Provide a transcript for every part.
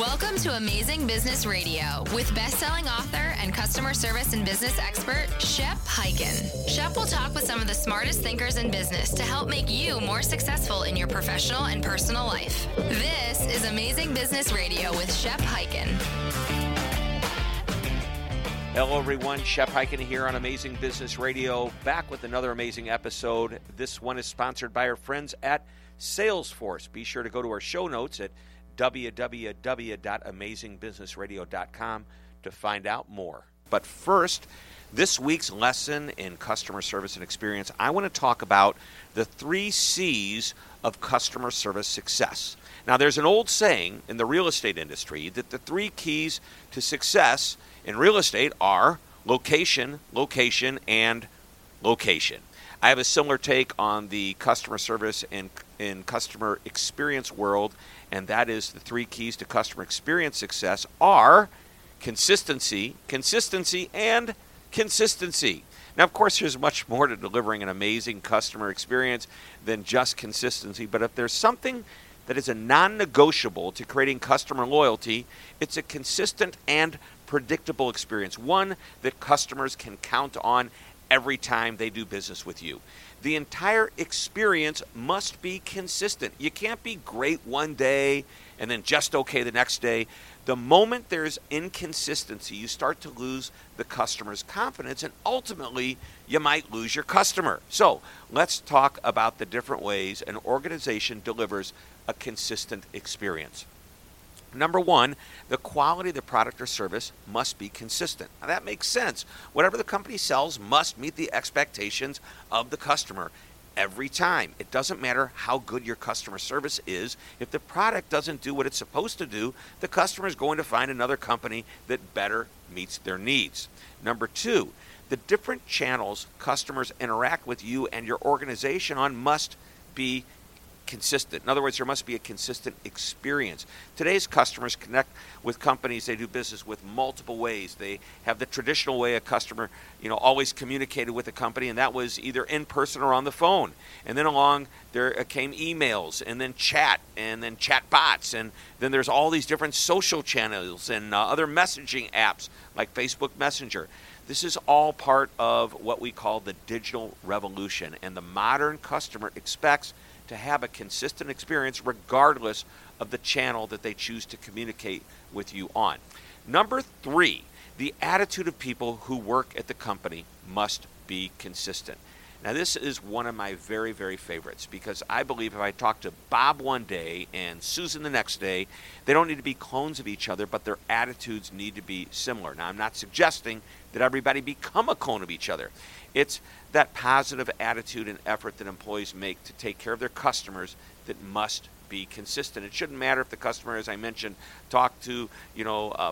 Welcome to Amazing Business Radio with best-selling author and customer service and business expert, Shep Hyken. Shep will talk with some of the smartest thinkers in business to help make you more successful in your professional and personal life. This is Amazing Business Radio with Shep Hyken. Hello, everyone. Shep Hyken here on Amazing Business Radio, back with another amazing episode. This one is sponsored by our friends at Salesforce. Be sure to go to our show notes at www.amazingbusinessradio.com to find out more. But first, this week's lesson in customer service and experience, I want to talk about the 3 C's of customer service success. Now, there's an old saying in the real estate industry that the 3 keys to success in real estate are location, location, and location. I have a similar take on the customer service and in customer experience world, and that is the 3 keys to customer experience success are consistency, consistency, and consistency. Now, of course, there's much more to delivering an amazing customer experience than just consistency, but if there's something that is a non-negotiable to creating customer loyalty, it's a consistent and predictable experience, one that customers can count on every time they do business with you. The entire experience must be consistent. You can't be great one day and then just okay the next day. The moment there's inconsistency, you start to lose the customer's confidence, and ultimately you might lose your customer. So let's talk about the different ways an organization delivers a consistent experience. Number one, the quality of the product or service must be consistent. Now, that makes sense. Whatever the company sells must meet the expectations of the customer every time. It doesn't matter how good your customer service is. If the product doesn't do what it's supposed to do, the customer is going to find another company that better meets their needs. Number two, the different channels customers interact with you and your organization on must be consistent. In other words, there must be a consistent experience. Today's customers connect with companies they do business with multiple ways. They have the traditional way a customer, always communicated with a company, and that was either in person or on the phone. And then along there came emails, and then chat bots, and then there's all these different social channels and other messaging apps like Facebook Messenger. This is all part of what we call the digital revolution, and the modern customer expects to have a consistent experience regardless of the channel that they choose to communicate with you on. Number three, the attitude of people who work at the company must be consistent. Now, this is one of my very, very favorites, because I believe if I talk to Bob one day and Susan the next day, they don't need to be clones of each other, but their attitudes need to be similar. Now, I'm not suggesting that everybody become a clone of each other. It's that positive attitude and effort that employees make to take care of their customers that must be consistent. It shouldn't matter if the customer, as I mentioned, talked to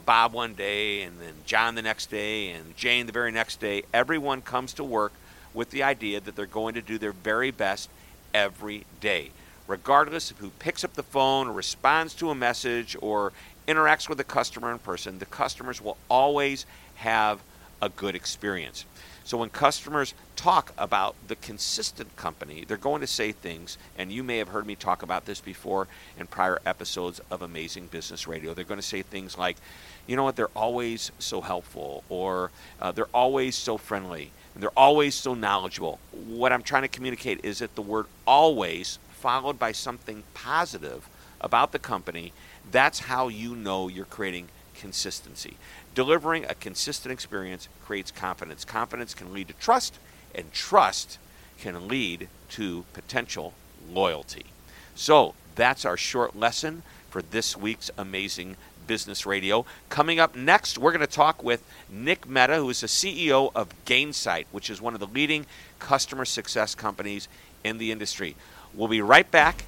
Bob one day and then John the next day and Jane the very next day. Everyone comes to work with the idea that they're going to do their very best every day, regardless of who picks up the phone or responds to a message or interacts with the customer in person. The customers will always have a good experience. So when customers talk about the consistent company, they're going to say things, and you may have heard me talk about this before in prior episodes of Amazing Business Radio. They're going to say things like, you know what, they're always so helpful, or they're always so friendly, and they're always so knowledgeable. What I'm trying to communicate is that the word always followed by something positive about the company, that's how you know you're creating consistency. Delivering a consistent experience creates confidence. Confidence can lead to trust, and trust can lead to potential loyalty. So that's our short lesson for this week's Amazing Business Radio. Coming up next, we're going to talk with Nick Mehta, who is the CEO of Gainsight, which is one of the leading customer success companies in the industry. We'll be right back.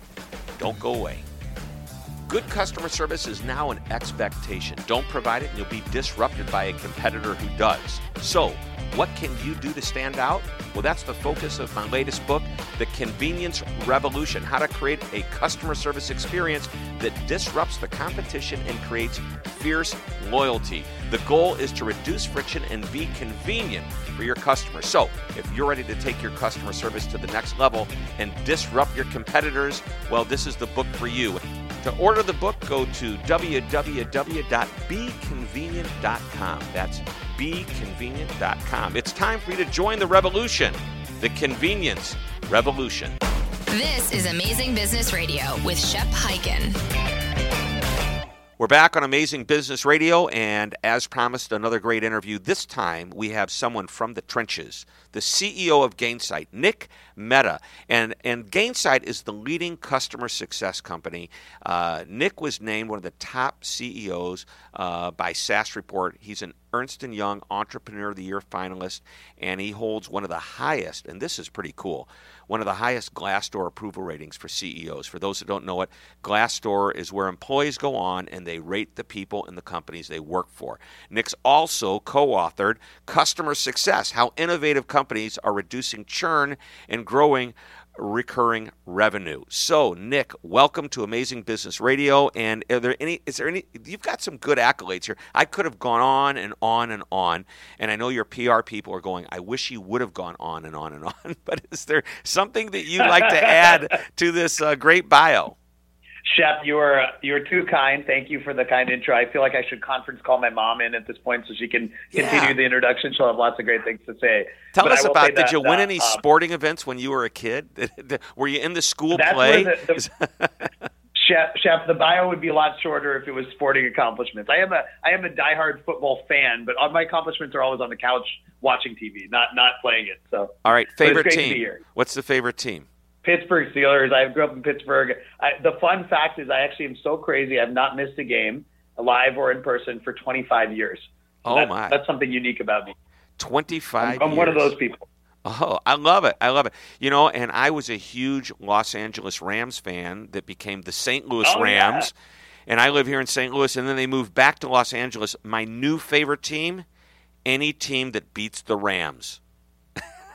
Don't go away. Good customer service is now an expectation. Don't provide it and you'll be disrupted by a competitor who does. So, what can you do to stand out? Well, that's the focus of my latest book, The Convenience Revolution: How to Create a Customer Service Experience that Disrupts the Competition and Creates Fierce Loyalty. The goal is to reduce friction and be convenient for your customers. So, if you're ready to take your customer service to the next level and disrupt your competitors, well, this is the book for you. To order the book, go to www.beconvenient.com. That's beconvenient.com. It's time for you to join the revolution, the convenience revolution. This is Amazing Business Radio with Shep Hyken. We're back on Amazing Business Radio, and as promised, another great interview. This time, we have someone from the trenches, the CEO of Gainsight, Nick Mehta. And Gainsight is the leading customer success company. Nick was named one of the top CEOs by SaaS Report. He's an Ernst & Young Entrepreneur of the Year finalist, and he holds one of the highest, and this is pretty cool, one of the highest Glassdoor approval ratings for CEOs. For those that don't know it, Glassdoor is where employees go on and they rate the people in the companies they work for. Nick's also co-authored Customer Success, How Innovative Companies Are Reducing Churn and Growing Recurring Revenue. So, Nick, welcome to Amazing Business Radio. And is there any, you've got some good accolades here. I could have gone on and on and on. And I know your PR people are going, I wish you would have gone on and on and on. But is there something that you'd like to add to this great bio? Shep, you're too kind. Thank you for the kind intro. I feel like I should conference call my mom in at this point so she can continue the introduction. She'll have lots of great things to say. Tell us about, did you win any sporting events when you were a kid? Were you in the school play? Shep, the bio would be a lot shorter if it was sporting accomplishments. I am a diehard football fan, but all my accomplishments are always on the couch watching TV, not playing it. So all right, favorite team. What's the favorite team? Pittsburgh Steelers. I grew up in Pittsburgh. The fun fact is I actually am so crazy, I've not missed a game, live or in person, for 25 years. So that's something unique about me. 25 I'm years. I'm one of those people. Oh, I love it. I love it. You know, and I was a huge Los Angeles Rams fan that became the St. Louis Rams. Yeah. And I live here in St. Louis, and then they moved back to Los Angeles. My new favorite team, any team that beats the Rams.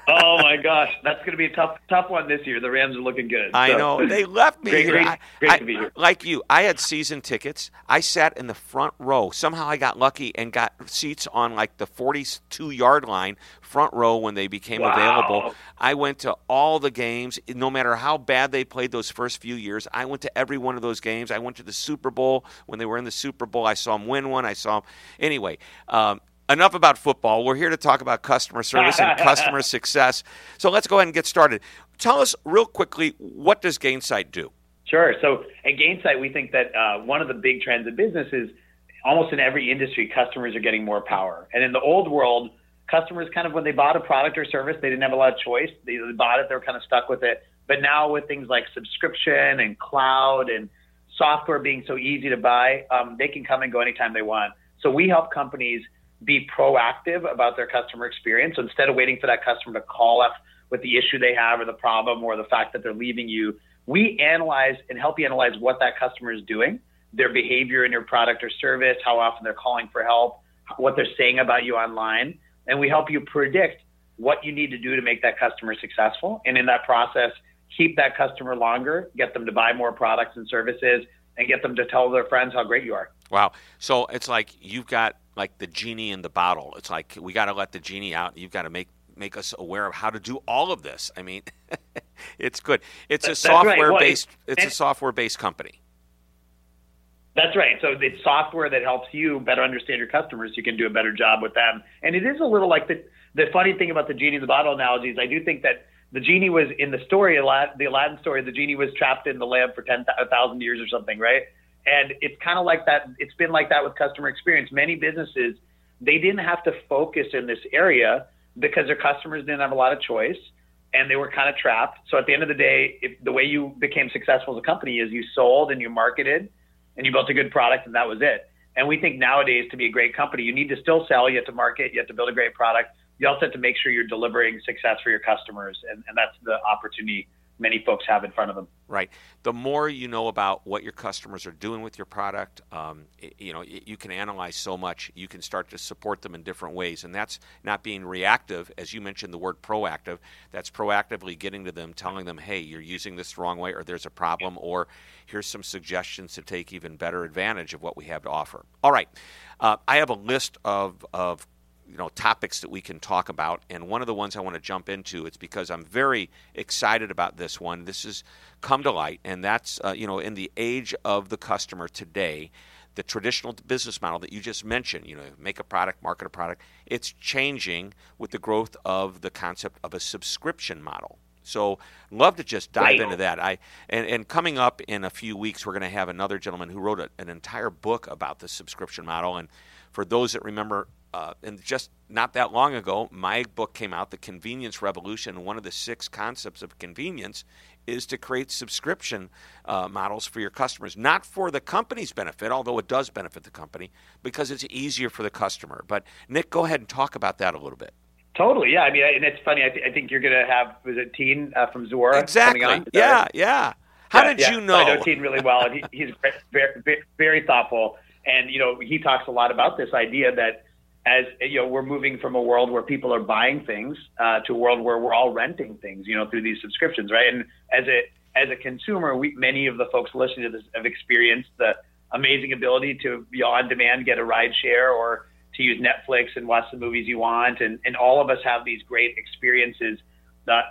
Oh, my gosh. That's going to be a tough one this year. The Rams are looking good. So. I know. They left me here. Great to be here. Like you, I had season tickets. I sat in the front row. Somehow I got lucky and got seats on like the 42-yard line, front row when they became available. I went to all the games. No matter how bad they played those first few years, I went to every one of those games. I went to the Super Bowl. When they were in the Super Bowl, I saw them win one. I saw them. Anyway, enough about football. We're here to talk about customer service and customer success. So let's go ahead and get started. Tell us real quickly, what does Gainsight do? Sure. So at Gainsight, we think that one of the big trends in business is almost in every industry, customers are getting more power. And in the old world, customers kind of, when they bought a product or service, they didn't have a lot of choice. They bought it, they were kind of stuck with it. But now with things like subscription and cloud and software being so easy to buy, they can come and go anytime they want. So we help companies be proactive about their customer experience. So instead of waiting for that customer to call up with the issue they have or the problem or the fact that they're leaving you, we analyze and help you analyze what that customer is doing, their behavior in your product or service, how often they're calling for help, what they're saying about you online. And we help you predict what you need to do to make that customer successful. And in that process, keep that customer longer, get them to buy more products and services, and get them to tell their friends how great you are. Wow. So it's like you've got like the genie in the bottle. It's like we got to let the genie out. You've got to make us aware of how to do all of this. I mean, it's good. It's a software-based. It's a software-based company. That's right. So it's software that helps you better understand your customers. You can do a better job with them. And it is a little like the funny thing about the genie in the bottle analogy is I do think that the genie was in the story, the Aladdin story. The genie was trapped in the lamp for 10,000 years or something, right? And it's kind of like that. It's been like that with customer experience. Many businesses, they didn't have to focus in this area because their customers didn't have a lot of choice and they were kind of trapped. So at the end of the day, if the way you became successful as a company is you sold and you marketed and you built a good product and that was it. And we think nowadays to be a great company, you need to still sell, you have to market, you have to build a great product. You also have to make sure you're delivering success for your customers. And that's the opportunity many folks have in front of them. Right. The more you know about what your customers are doing with your product, you can analyze so much. You can start to support them in different ways. And that's not being reactive. As you mentioned, the word proactive, that's proactively getting to them, telling them, hey, you're using this the wrong way, or there's a problem, or here's some suggestions to take even better advantage of what we have to offer. All right. I have a list of topics that we can talk about. And one of the ones I want to jump into, it's because I'm very excited about this one. This has come to light, and that's, in the age of the customer today, the traditional business model that you just mentioned, make a product, market a product, it's changing with the growth of the concept of a subscription model. So love to just dive into that. And coming up in a few weeks, we're going to have another gentleman who wrote an entire book about the subscription model. And for those that remember, and just not that long ago, my book came out, The Convenience Revolution. One of the 6 concepts of convenience is to create subscription models for your customers, not for the company's benefit, although it does benefit the company, because it's easier for the customer. But, Nick, go ahead and talk about that a little bit. Totally, yeah. I mean, and it's funny. I think you're going to have, was it Tien from Zora? Exactly. Coming on? Yeah. How did you know? So I know Tien really well, and he's very, very thoughtful. And, he talks a lot about this idea that, as you know, we're moving from a world where people are buying things to a world where we're all renting things, through these subscriptions, right? And as a consumer, many of the folks listening to this have experienced the amazing ability to on demand get a ride share or to use Netflix and watch the movies you want. And all of us have these great experiences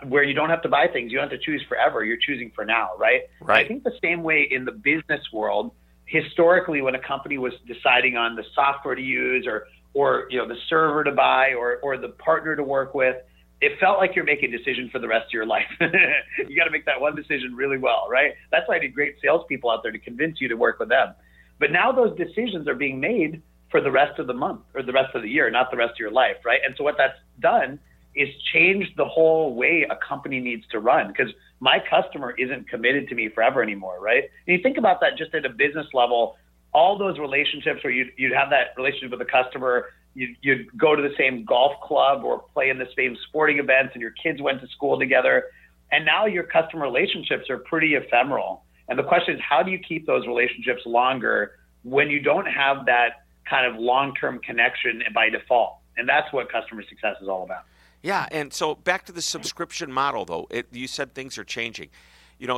where you don't have to buy things. You don't have to choose forever. You're choosing for now, right? Right. I think the same way in the business world, historically, when a company was deciding on the software to use or the server to buy or the partner to work with, it felt like you're making a decision for the rest of your life. You got to make that one decision really well, right? That's why I need great salespeople out there to convince you to work with them. But now those decisions are being made for the rest of the month or the rest of the year, not the rest of your life, right? And so what that's done is changed the whole way a company needs to run, because my customer isn't committed to me forever anymore, right? And you think about that just at a business level. All those relationships where you'd have that relationship with a customer, you'd go to the same golf club or play in the same sporting events, and your kids went to school together. And now your customer relationships are pretty ephemeral. And the question is, how do you keep those relationships longer when you don't have that kind of long-term connection by default? And that's what customer success is all about. Yeah, and so back to the subscription model, though. You said things are changing.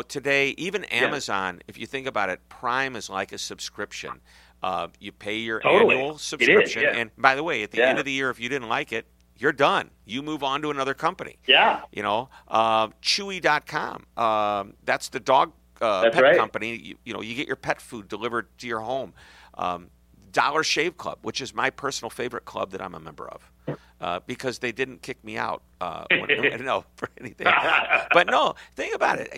Today, even Amazon, if you think about it, Prime is like a subscription. You pay your annual subscription. It is, yeah. And by the way, at the end of the year, if you didn't like it, you're done. You move on to another company. Yeah. Chewy.com. That's the dog pet company. You get your pet food delivered to your home. Dollar Shave Club, which is my personal favorite club that I'm a member of. Because they didn't kick me out for anything. But no, think about it.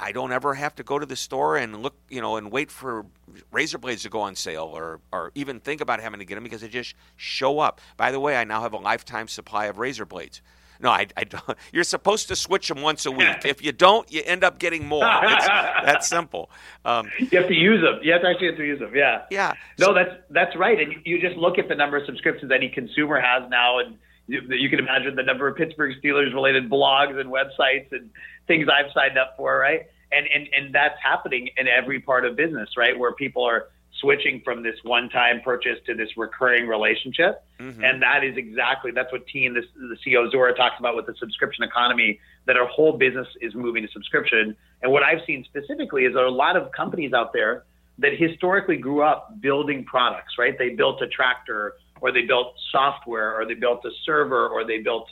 I don't ever have to go to the store and look, and wait for razor blades to go on sale or even think about having to get them, because they just show up. By the way, I now have a lifetime supply of razor blades. No, I don't. You're supposed to switch them once a week. If you don't, you end up getting more. It's that simple. You have to use them. You actually have to use them, yeah. Yeah. No, that's right. And you just look at the number of subscriptions any consumer has now, and you can imagine the number of Pittsburgh Steelers-related blogs and websites and things I've signed up for, right? And that's happening in every part of business, right, where people are switching from this one-time purchase to this recurring relationship. Mm-hmm. And that's what Tien, the CEO of Zora, talks about with the subscription economy, that our whole business is moving to subscription. And what I've seen specifically is there are a lot of companies out there that historically grew up building products, right? They built a tractor, or they built software, or they built a server, or they built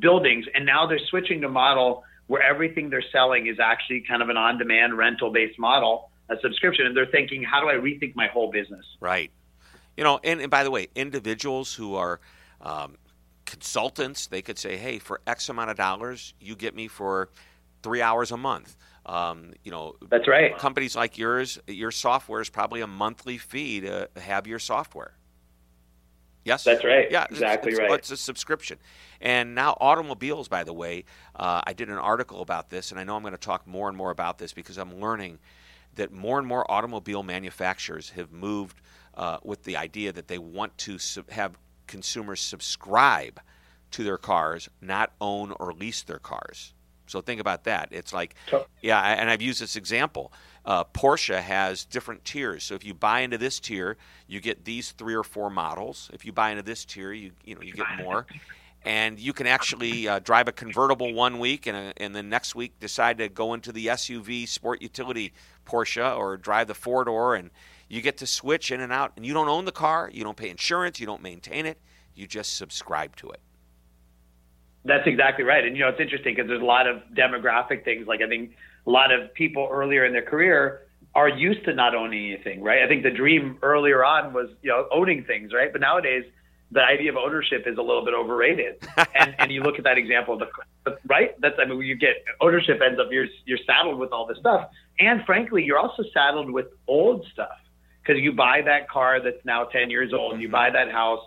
buildings. And now they're switching to a model where everything they're selling is actually kind of an on-demand rental-based model, a subscription, and they're thinking, how do I rethink my whole business? Right. And by the way, individuals who are consultants, they could say, hey, for X amount of dollars, you get me for 3 hours a month. That's right. Companies like yours, your software is probably a monthly fee to have your software. Yes? That's right. Yeah, exactly right. It's a subscription. And now automobiles, by the way, I did an article about this, and I know I'm going to talk more and more about this because I'm learning that more and more automobile manufacturers have moved with the idea that they want to have consumers subscribe to their cars, not own or lease their cars. So think about that. It's like, and I've used this example. Porsche has different tiers. So if you buy into this tier, you get these 3 or 4 models. If you buy into this tier, you get more. And you can actually drive a convertible one week and the next week decide to go into the SUV sport utility Porsche or drive the four-door, and you get to switch in and out. And you don't own the car. You don't pay insurance. You don't maintain it. You just subscribe to it. That's exactly right. And, you know, it's interesting because there's a lot of demographic things. Like, I think a lot of people earlier in their career are used to not owning anything, right? I think the dream earlier on was, you know, owning things, right? But nowadays, the idea of ownership is a little bit overrated. And you look at that example of the, right? That's, I mean, you get ownership ends up, you're saddled with all this stuff. And frankly, you're also saddled with old stuff because you buy that car that's now 10 years old, mm-hmm. you buy that house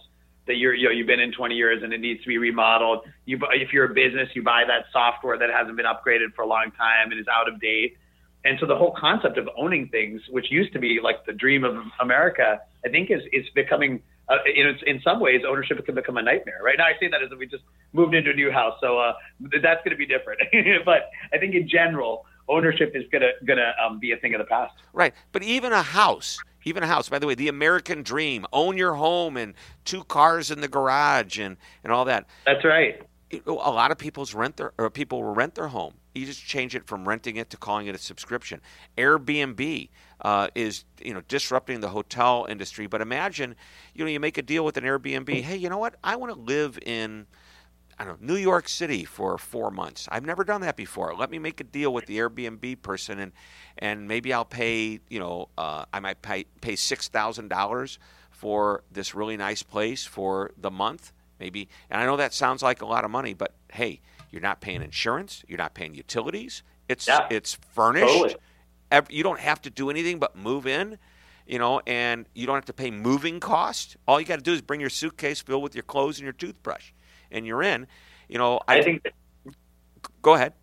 that you've been in 20 years and it needs to be remodeled. If you're a business, you buy that software that hasn't been upgraded for a long time and is out of date. And so the whole concept of owning things, which used to be like the dream of America, I think is becoming, in some ways, ownership can become a nightmare. Right now, I say that as if we just moved into a new house, so that's going to be different. But I think in general, ownership is going to be a thing of the past. Right, but even a house. Even a house, by the way, the American dream, own your home and 2 cars in the garage and all that. That's right. A lot of people will rent their home. You just change it from renting it to calling it a subscription. Airbnb is, you know, disrupting the hotel industry. But imagine, you know, you make a deal with an Airbnb. Hey, you know what? I want to live in, I don't know, New York City for 4 months. I've never done that before. Let me make a deal with the Airbnb person, and maybe I'll pay, you know, I might pay $6,000 for this really nice place for the month, maybe. And I know that sounds like a lot of money, but hey, you're not paying insurance, you're not paying utilities. It's furnished. Totally. You don't have to do anything but move in. You know, and you don't have to pay moving costs. All you got to do is bring your suitcase filled with your clothes and your toothbrush, and you're in. You know, I think go ahead.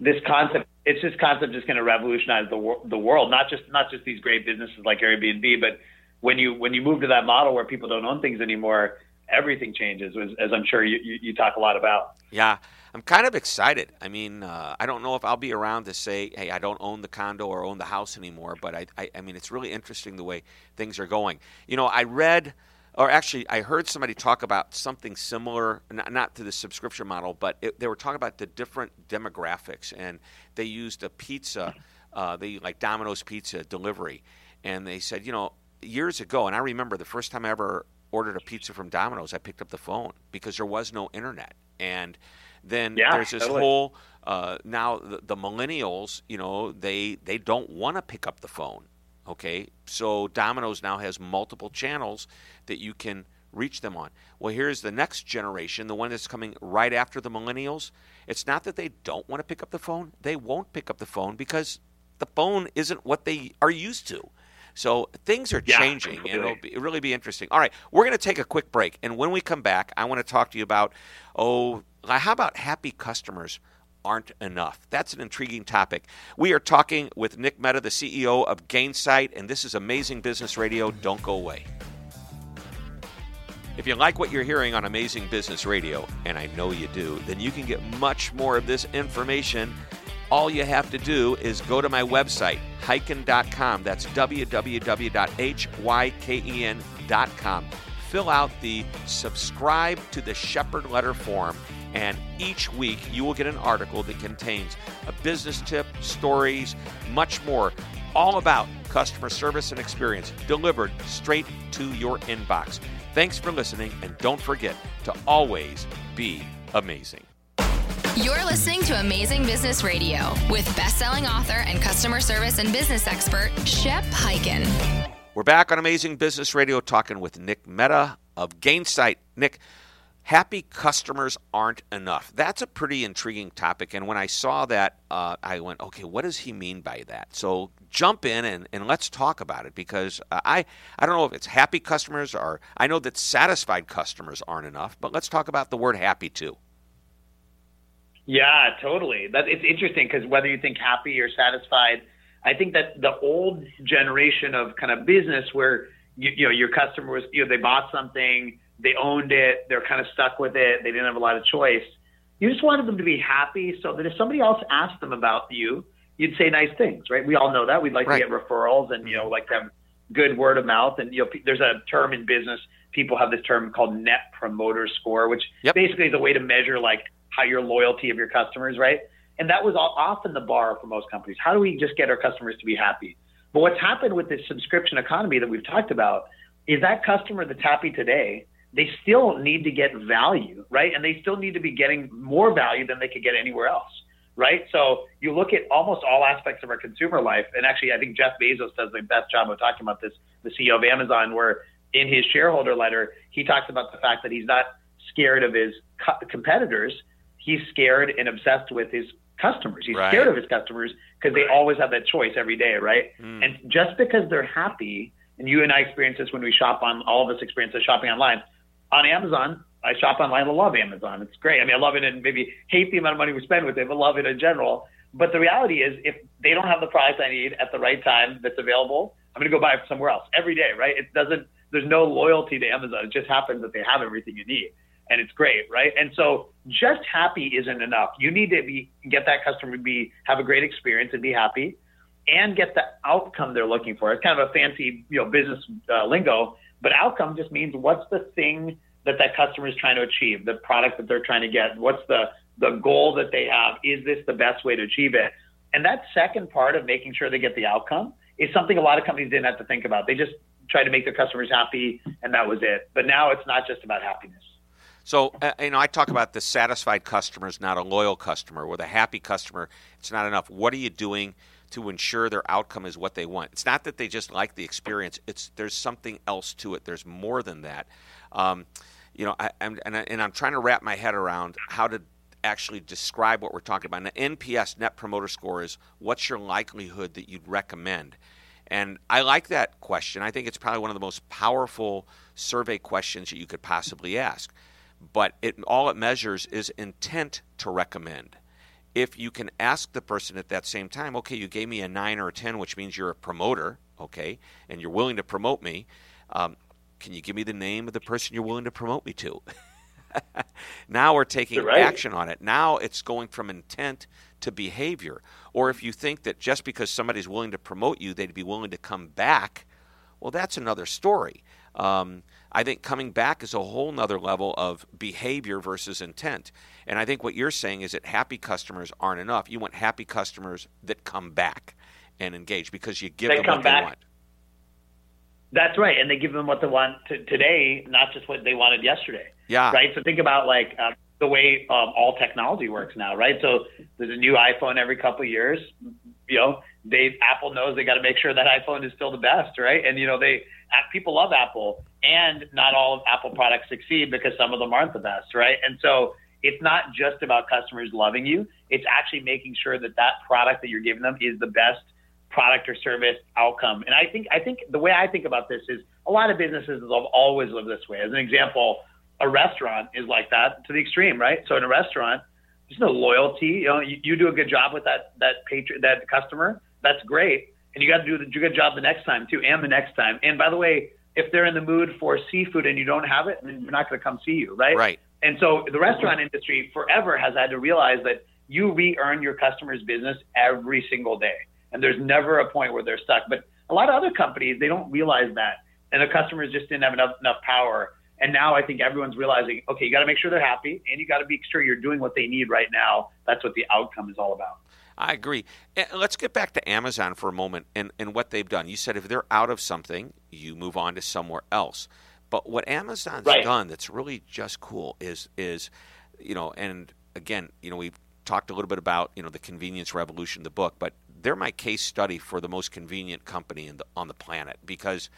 This concept is going to revolutionize the world, not just these great businesses like Airbnb, but when you move to that model where people don't own things anymore, everything changes, as I'm sure you talk a lot about. Yeah, I'm kind of excited. I mean, I don't know if I'll be around to say, hey, I don't own the condo or own the house anymore, but I mean, it's really interesting the way things are going. You know, I read, or actually, I heard somebody talk about something similar, not to the subscription model, but they were talking about the different demographics, and they used a pizza, like Domino's pizza delivery, and they said, you know, years ago, and I remember the first time I ever ordered a pizza from Domino's, I picked up the phone because there was no internet, and then there's this whole now the millennials, you know, they don't want to pick up the phone. Okay, so Domino's now has multiple channels that you can reach them on. Well, here's the next generation, the one that's coming right after the millennials. It's not that they don't want to pick up the phone. They won't pick up the phone because the phone isn't what they are used to. So things are changing, and it'll really be interesting. All right, we're going to take a quick break, and when we come back, I want to talk to you about, how about happy customers aren't enough? That's an intriguing topic. We are talking with Nick Mehta, the CEO of Gainsight, and this is Amazing Business Radio. Don't go away. If you like what you're hearing on Amazing Business Radio, and I know you do, then you can get much more of this information. All you have to do is go to my website, Hyken.com. That's www.hyken.com. Fill out the subscribe to the Shepherd Letter form, and each week you will get an article that contains a business tip, stories, much more, all about customer service and experience delivered straight to your inbox. Thanks for listening, and don't forget to always be amazing. You're listening to Amazing Business Radio with best-selling author and customer service and business expert, Shep Hyken. We're back on Amazing Business Radio talking with Nick Mehta of Gainsight. Nick, happy customers aren't enough. That's a pretty intriguing topic, and when I saw that, I went, okay, what does he mean by that? So jump in and let's talk about it, because I don't know if it's happy customers, or I know that satisfied customers aren't enough, but let's talk about the word happy too. Yeah, totally. It's interesting because whether you think happy or satisfied, I think that the old generation of kind of business where, you know, your customer was, you know, they bought something, they owned it, they're kind of stuck with it, they didn't have a lot of choice. You just wanted them to be happy so that if somebody else asked them about you, you'd say nice things, right? We all know that. We'd like to get referrals and, you know, like to have good word of mouth. And, you know, there's a term in business, people have this term called Net Promoter Score, which basically is a way to measure like how your loyalty of your customers, right? And that was often the bar for most companies. How do we just get our customers to be happy? But what's happened with this subscription economy that we've talked about is that customer that's happy today they still need to get value, right? And they still need to be getting more value than they could get anywhere else, right? So you look at almost all aspects of our consumer life, and actually I think Jeff Bezos does the best job of talking about this, the CEO of Amazon, where in his shareholder letter, he talks about the fact that he's not scared of his competitors. He's scared and obsessed with his customers. He's right. scared of his customers because they always have that choice every day, right? Mm. And just because they're happy, and you and I experience this when we shop on, all of us experience this shopping online. On Amazon, I shop online. I love Amazon. It's great. I mean, I love it and maybe hate the amount of money we spend with it, but love it in general. But the reality is if they don't have the product I need at the right time that's available, I'm going to go buy it somewhere else every day, right? It doesn't, there's no loyalty to Amazon. It just happens that they have everything you need. And it's great, right? And so just happy isn't enough. You need to be get that customer to be have a great experience and be happy and get the outcome they're looking for. It's kind of a fancy, you know, business lingo, but outcome just means what's the thing that that customer is trying to achieve, the product that they're trying to get, what's the goal that they have, is this the best way to achieve it? And that second part of making sure they get the outcome is something a lot of companies didn't have to think about. They just tried to make their customers happy and that was it. But now it's not just about happiness. So, you know, I talk about the satisfied customer is not a loyal customer or the happy customer. It's not enough. What are you doing to ensure their outcome is what they want? It's not that they just like the experience. It's there's something else to it. There's more than that. You know, I'm trying to wrap my head around how to actually describe what we're talking about. And the NPS, Net Promoter Score, is what's your likelihood that you'd recommend? And I like that question. I think it's probably one of the most powerful survey questions that you could possibly ask. But all it measures is intent to recommend. If you can ask the person at that same time, okay, you gave me a 9 or a 10, which means you're a promoter, okay, and you're willing to promote me, can you give me the name of the person you're willing to promote me to? Now we're taking action on it. Now it's going from intent to behavior. Or if you think that just because somebody's willing to promote you, they'd be willing to come back, well, that's another story. I think coming back is a whole nother level of behavior versus intent. And I think what you're saying is that happy customers aren't enough. You want happy customers that come back and engage because you give them what they want. That's right. And they give them what they want today, not just what they wanted yesterday. Yeah. Right. So think about like the way all technology works now, right? So there's a new iPhone every couple of years. You know, Apple knows they got to make sure that iPhone is still the best, right? And, you know, people love Apple, and not all of Apple products succeed because some of them aren't the best, right? And so it's not just about customers loving you. It's actually making sure that that product that you're giving them is the best product or service outcome. And I think the way I think about this is a lot of businesses have always lived this way. As an example, a restaurant is like that to the extreme, right? So in a restaurant, there's no loyalty. You know, you do a good job with that customer. That's great. And you got to do a good job the next time too, and the next time. And by the way, if they're in the mood for seafood and you don't have it, then they're not going to come see you, right? Right. And so the restaurant industry forever has had to realize that you re-earn your customer's business every single day. And there's never a point where they're stuck. But a lot of other companies, they don't realize that. And the customers just didn't have enough power. And now I think everyone's realizing, okay, you got to make sure they're happy and you got to make sure you're doing what they need right now. That's what the outcome is all about. I agree. And let's get back to Amazon for a moment and what they've done. You said if they're out of something, you move on to somewhere else. But what Amazon's done that's really just cool is, you know, and again, you know, we've talked a little bit about, you know, the convenience revolution, the book, but they're my case study for the most convenient company on the planet because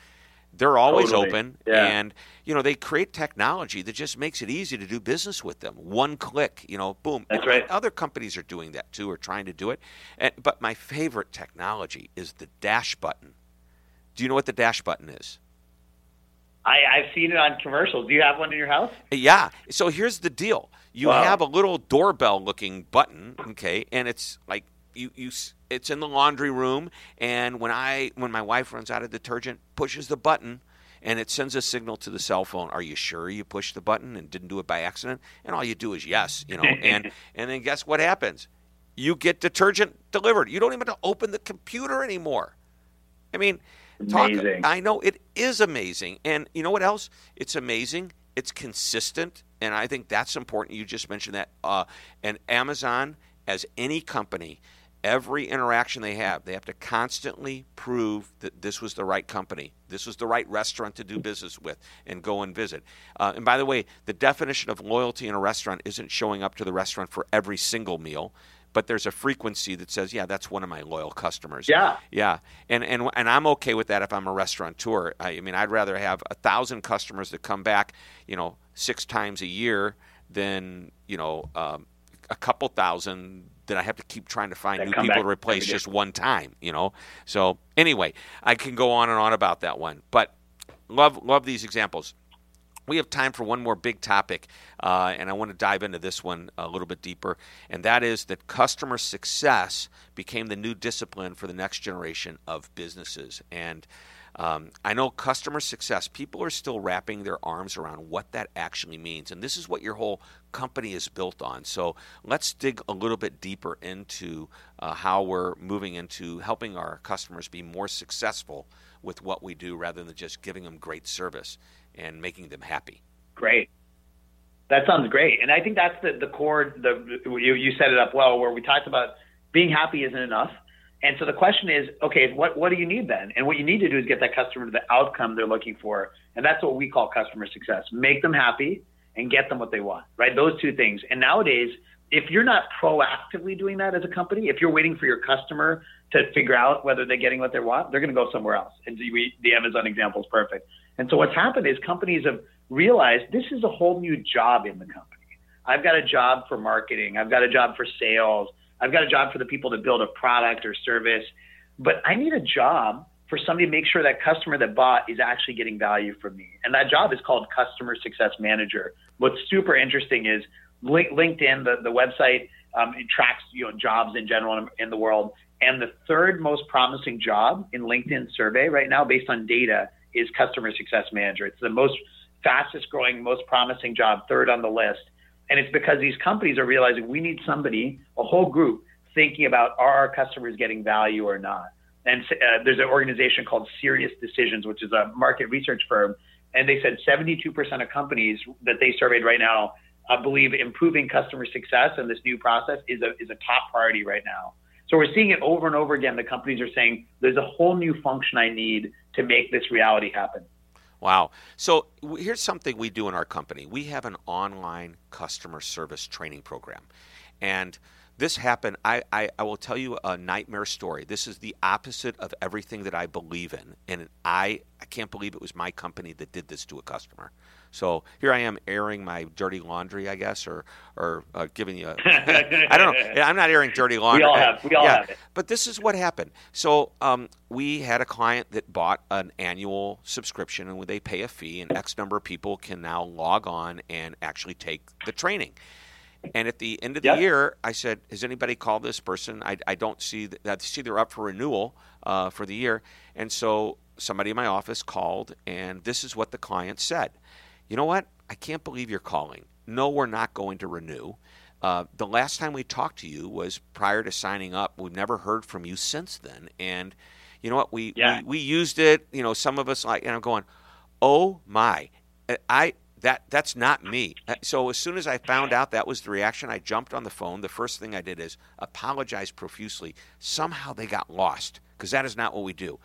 they're always open. Yeah. And, you know, they create technology that just makes it easy to do business with them. One click, you know, boom. That's right. Other companies are doing that too, or trying to do it. But my favorite technology is the dash button. Do you know what the dash button is? I've seen it on commercials. Do you have one in your house? Yeah. So here's the deal. You have a little doorbell looking button, okay, and it's like it's in the laundry room, and when my wife runs out of detergent, pushes the button, and it sends a signal to the cell phone. Are you sure you pushed the button and didn't do it by accident? And all you do is yes, you know. and then guess what happens? You get detergent delivered. You don't even have to open the computer anymore. I mean, amazing. I know it is amazing, and you know what else? It's amazing. It's consistent, and I think that's important. You just mentioned that, and Amazon, as any company, Every interaction they have to constantly prove that this was the right company, this was the right restaurant to do business with and go and visit. And by the way, the definition of loyalty in a restaurant isn't showing up to the restaurant for every single meal, but there's a frequency that says, yeah, that's one of my loyal customers. Yeah. Yeah. And I'm okay with that if I'm a restaurateur. I mean, I'd rather have 1,000 customers that come back, 6 times a year than, a couple thousand that I have to keep trying to find new people to replace just one time, So anyway, I can go on and on about that one. But love these examples. We have time for one more big topic, and I want to dive into this one a little bit deeper, and that is that customer success became the new discipline for the next generation of businesses. And I know customer success, people are still wrapping their arms around what that actually means, and this is what your whole company is built on. So let's dig a little bit deeper into how we're moving into helping our customers be more successful with what we do rather than just giving them great service and making them happy. Great. That sounds great. And I think that's the core, you set it up well, where we talked about being happy isn't enough. And so the question is, okay, what do you need then? And what you need to do is get that customer to the outcome they're looking for. And that's what we call customer success. Make them happy and get them what they want, right? Those two things. And nowadays, if you're not proactively doing that as a company, if you're waiting for your customer to figure out whether they're getting what they want, they're going to go somewhere else. And the Amazon example is perfect. And so what's happened is companies have realized this is a whole new job in the company. I've got a job for marketing. I've got a job for sales. I've got a job for the people that build a product or service. But I need a job for somebody to make sure that customer that bought is actually getting value from me. And that job is called customer success manager. What's super interesting is LinkedIn, the website, it tracks jobs in general in the world. And the third most promising job in LinkedIn survey right now, based on data, is customer success manager. It's the most fastest growing, most promising job, third on the list. And it's because these companies are realizing we need somebody, a whole group, thinking about are our customers getting value or not. And there's an organization called Serious Decisions, which is a market research firm. And they said 72% of companies that they surveyed right now believe improving customer success and this new process is a top priority right now. So we're seeing it over and over again. The companies are saying there's a whole new function I need to make this reality happen. Wow. So here's something we do in our company. We have an online customer service training program. And this happened, I will tell you a nightmare story. This is the opposite of everything that I believe in. And I can't believe it was my company that did this to a customer. So here I am airing my dirty laundry, I guess, or giving you a – I don't know. I'm not airing dirty laundry. We all have it. But this is what happened. So we had a client that bought an annual subscription, and they pay a fee, and X number of people can now log on and actually take the training. And at the end of the year, I said, has anybody called this person? I don't see – I see they're up for renewal for the year. And so somebody in my office called, and this is what the client said. You know what? I can't believe you're calling. No, we're not going to renew. The last time we talked to you was prior to signing up. We've never heard from you since then. And you know what? We used it. Some of us like. And I'm going, oh my, that's not me. So as soon as I found out that was the reaction, I jumped on the phone. The first thing I did is apologize profusely. Somehow they got lost because that is not what we do.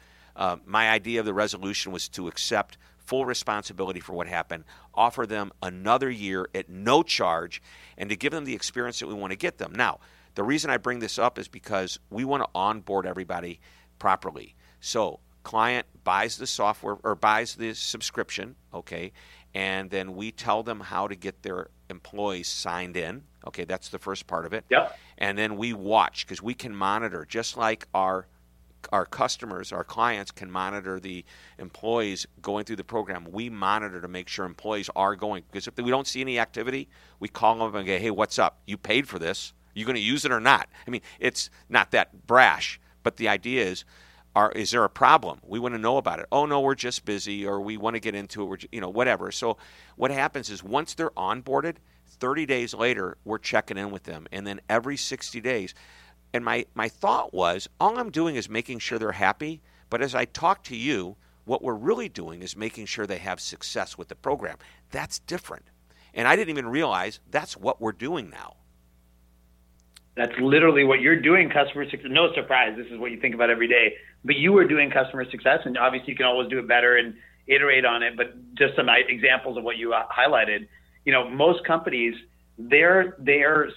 My idea of the resolution was to accept full responsibility for what happened, offer them another year at no charge, and to give them the experience that we want to get them. Now, the reason I bring this up is because we want to onboard everybody properly. So client buys the software or buys the subscription, okay, and then we tell them how to get their employees signed in. Okay, that's the first part of it. Yep. And then we watch because we can monitor just like our customers, our clients can monitor the employees going through the program. We monitor to make sure employees are going. Because if we don't see any activity, we call them and go, hey, what's up? You paid for this. Are you going to use it or not? I mean, it's not that brash, but the idea is, is there a problem? We want to know about it. Oh, no, we're just busy, or we want to get into it, whatever. So what happens is once they're onboarded, 30 days later, we're checking in with them. And then every 60 days, and my thought was, all I'm doing is making sure they're happy. But as I talk to you, what we're really doing is making sure they have success with the program. That's different. And I didn't even realize that's what we're doing now. That's literally what you're doing, customer success. No surprise, this is what you think about every day. But you were doing customer success, and obviously you can always do it better and iterate on it, but just some examples of what you highlighted. You know, most companies, they're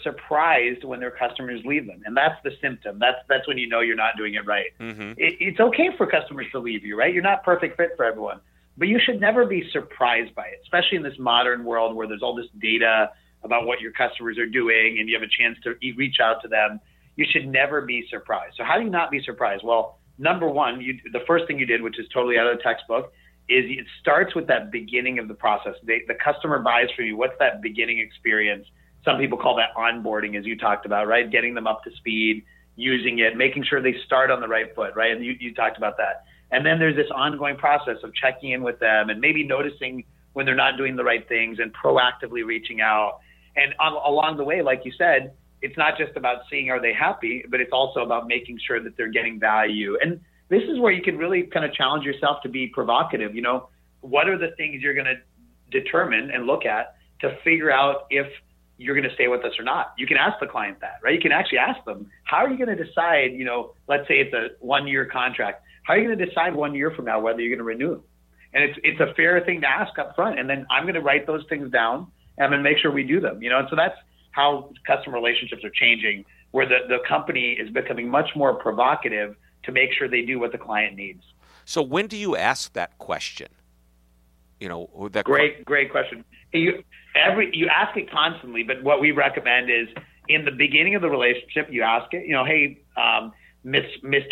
surprised when their customers leave them, and that's the symptom. That's when you know you're not doing it right. Mm-hmm. It's okay for customers to leave you, right? You're not perfect fit for everyone, but you should never be surprised by it, especially in this modern world where there's all this data about what your customers are doing and you have a chance to reach out to them. You should never be surprised. So how do you not be surprised? Well, number one, the first thing you did, which is totally out of the textbook, is it starts with that beginning of the process. The customer buys for you. What's that beginning experience? Some people call that onboarding, as you talked about, right? Getting them up to speed, using it, making sure they start on the right foot, right? And you talked about that. And then there's this ongoing process of checking in with them and maybe noticing when they're not doing the right things and proactively reaching out. And along the way, like you said, it's not just about seeing are they happy, but it's also about making sure that they're getting value. And this is where you can really kind of challenge yourself to be provocative. You know, what are the things you're going to determine and look at to figure out if you're going to stay with us or not? You can ask the client that, right? You can actually ask them, how are you going to decide, you know, let's say it's a 1-year contract. How are you going to decide 1 year from now whether you're going to renew them? And it's a fair thing to ask up front. And then I'm going to write those things down. And then make sure we do them, you know. And so that's how customer relationships are changing, where the company is becoming much more provocative to make sure they do what the client needs. So when do you ask that question? You know, that great question. You ask it constantly, but what we recommend is in the beginning of the relationship, you ask it. You know, hey, Miss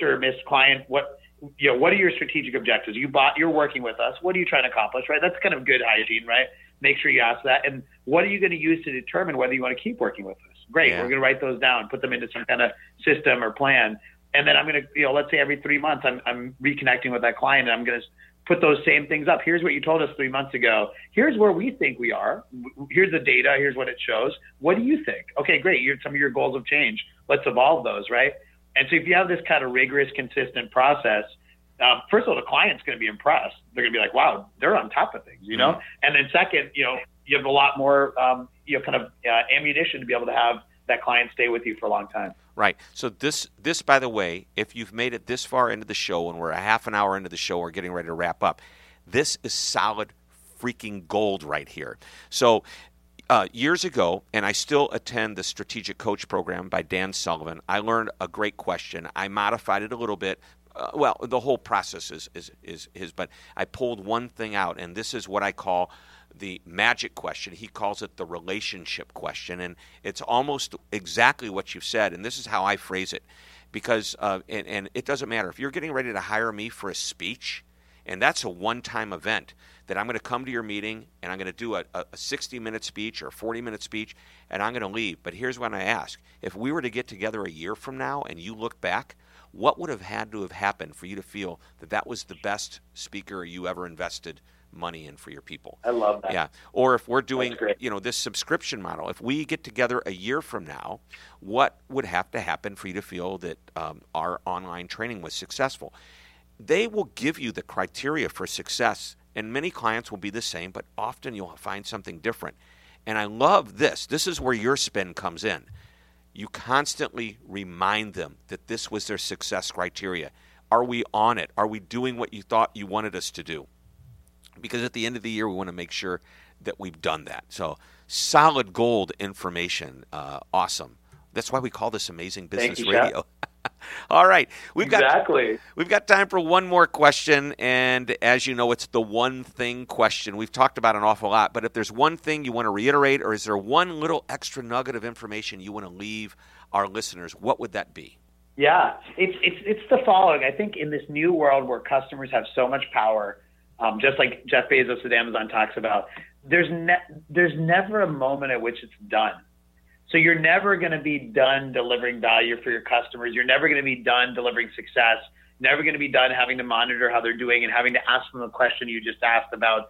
Client, what are your strategic objectives? You're working with us. What are you trying to accomplish? Right. That's kind of good hygiene, right? Make sure you ask that. And what are you going to use to determine whether you want to keep working with us? Great. Yeah. We're going to write those down, put them into some kind of system or plan. And then I'm going to, you know, let's say every 3 months I'm reconnecting with that client and I'm going to put those same things up. Here's what you told us 3 months ago. Here's where we think we are. Here's the data. Here's what it shows. What do you think? Okay, great. Some of your goals have changed. Let's evolve those, right? And so if you have this kind of rigorous, consistent process, first of all, the client's going to be impressed. They're going to be like, wow, they're on top of things, you know? Mm-hmm. And then second, you know, you have a lot more, ammunition to be able to have that client stay with you for a long time. Right. So this, by the way, if you've made it this far into the show and we're a half an hour into the show, we're getting ready to wrap up. This is solid freaking gold right here. So years ago, and I still attend the Strategic Coach Program by Dan Sullivan, I learned a great question. I modified it a little bit. Well, the whole process is his, but I pulled one thing out, and this is what I call the magic question. He calls it the relationship question, and it's almost exactly what you've said, and this is how I phrase it, because and it doesn't matter. If you're getting ready to hire me for a speech, and that's a one-time event, that I'm going to come to your meeting, and I'm going to do a 60-minute speech or a 40-minute speech, and I'm going to leave. But here's what I ask. If we were to get together a year from now and you look back, what would have had to have happened for you to feel that was the best speaker you ever invested money in for your people? I love that. Yeah. Or if we're doing, you know, this subscription model, if we get together a year from now, what would have to happen for you to feel that our online training was successful? They will give you the criteria for success, and many clients will be the same, but often you'll find something different. And I love this. This is where your spin comes in. You constantly remind them that this was their success criteria. Are we on it? Are we doing what you thought you wanted us to do? Because at the end of the year, we want to make sure that we've done that. So solid gold information. Awesome. That's why we call this Amazing Business Radio. All right. We've got time for one more question. And as you know, it's the one thing question. We've talked about an awful lot, but if there's one thing you want to reiterate, or is there one little extra nugget of information you want to leave our listeners, what would that be? Yeah, it's the following. I think in this new world where customers have so much power, just like Jeff Bezos at Amazon talks about, there's never a moment at which it's done. So you're never going to be done delivering value for your customers. You're never going to be done delivering success, never going to be done having to monitor how they're doing and having to ask them the question you just asked about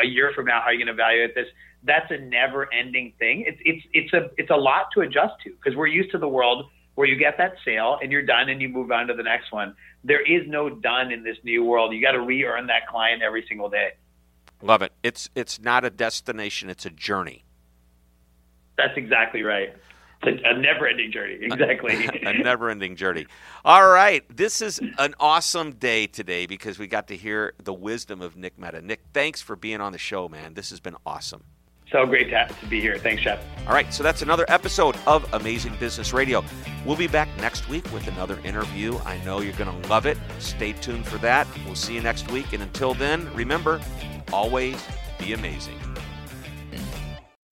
a year from now, how are you going to evaluate this? That's a never ending thing. It's a lot to adjust to, because we're used to the world where you get that sale and you're done and you move on to the next one. There is no done in this new world. You got to re-earn that client every single day. Love it. It's not a destination. It's a journey. That's exactly right. A never-ending journey, exactly. A never-ending journey. All right, this is an awesome day today because we got to hear the wisdom of Nick Mehta. Nick, thanks for being on the show, man. This has been awesome. So great to be here. Thanks, Shep. All right, so that's another episode of Amazing Business Radio. We'll be back next week with another interview. I know you're going to love it. Stay tuned for that. We'll see you next week. And until then, remember, always be amazing.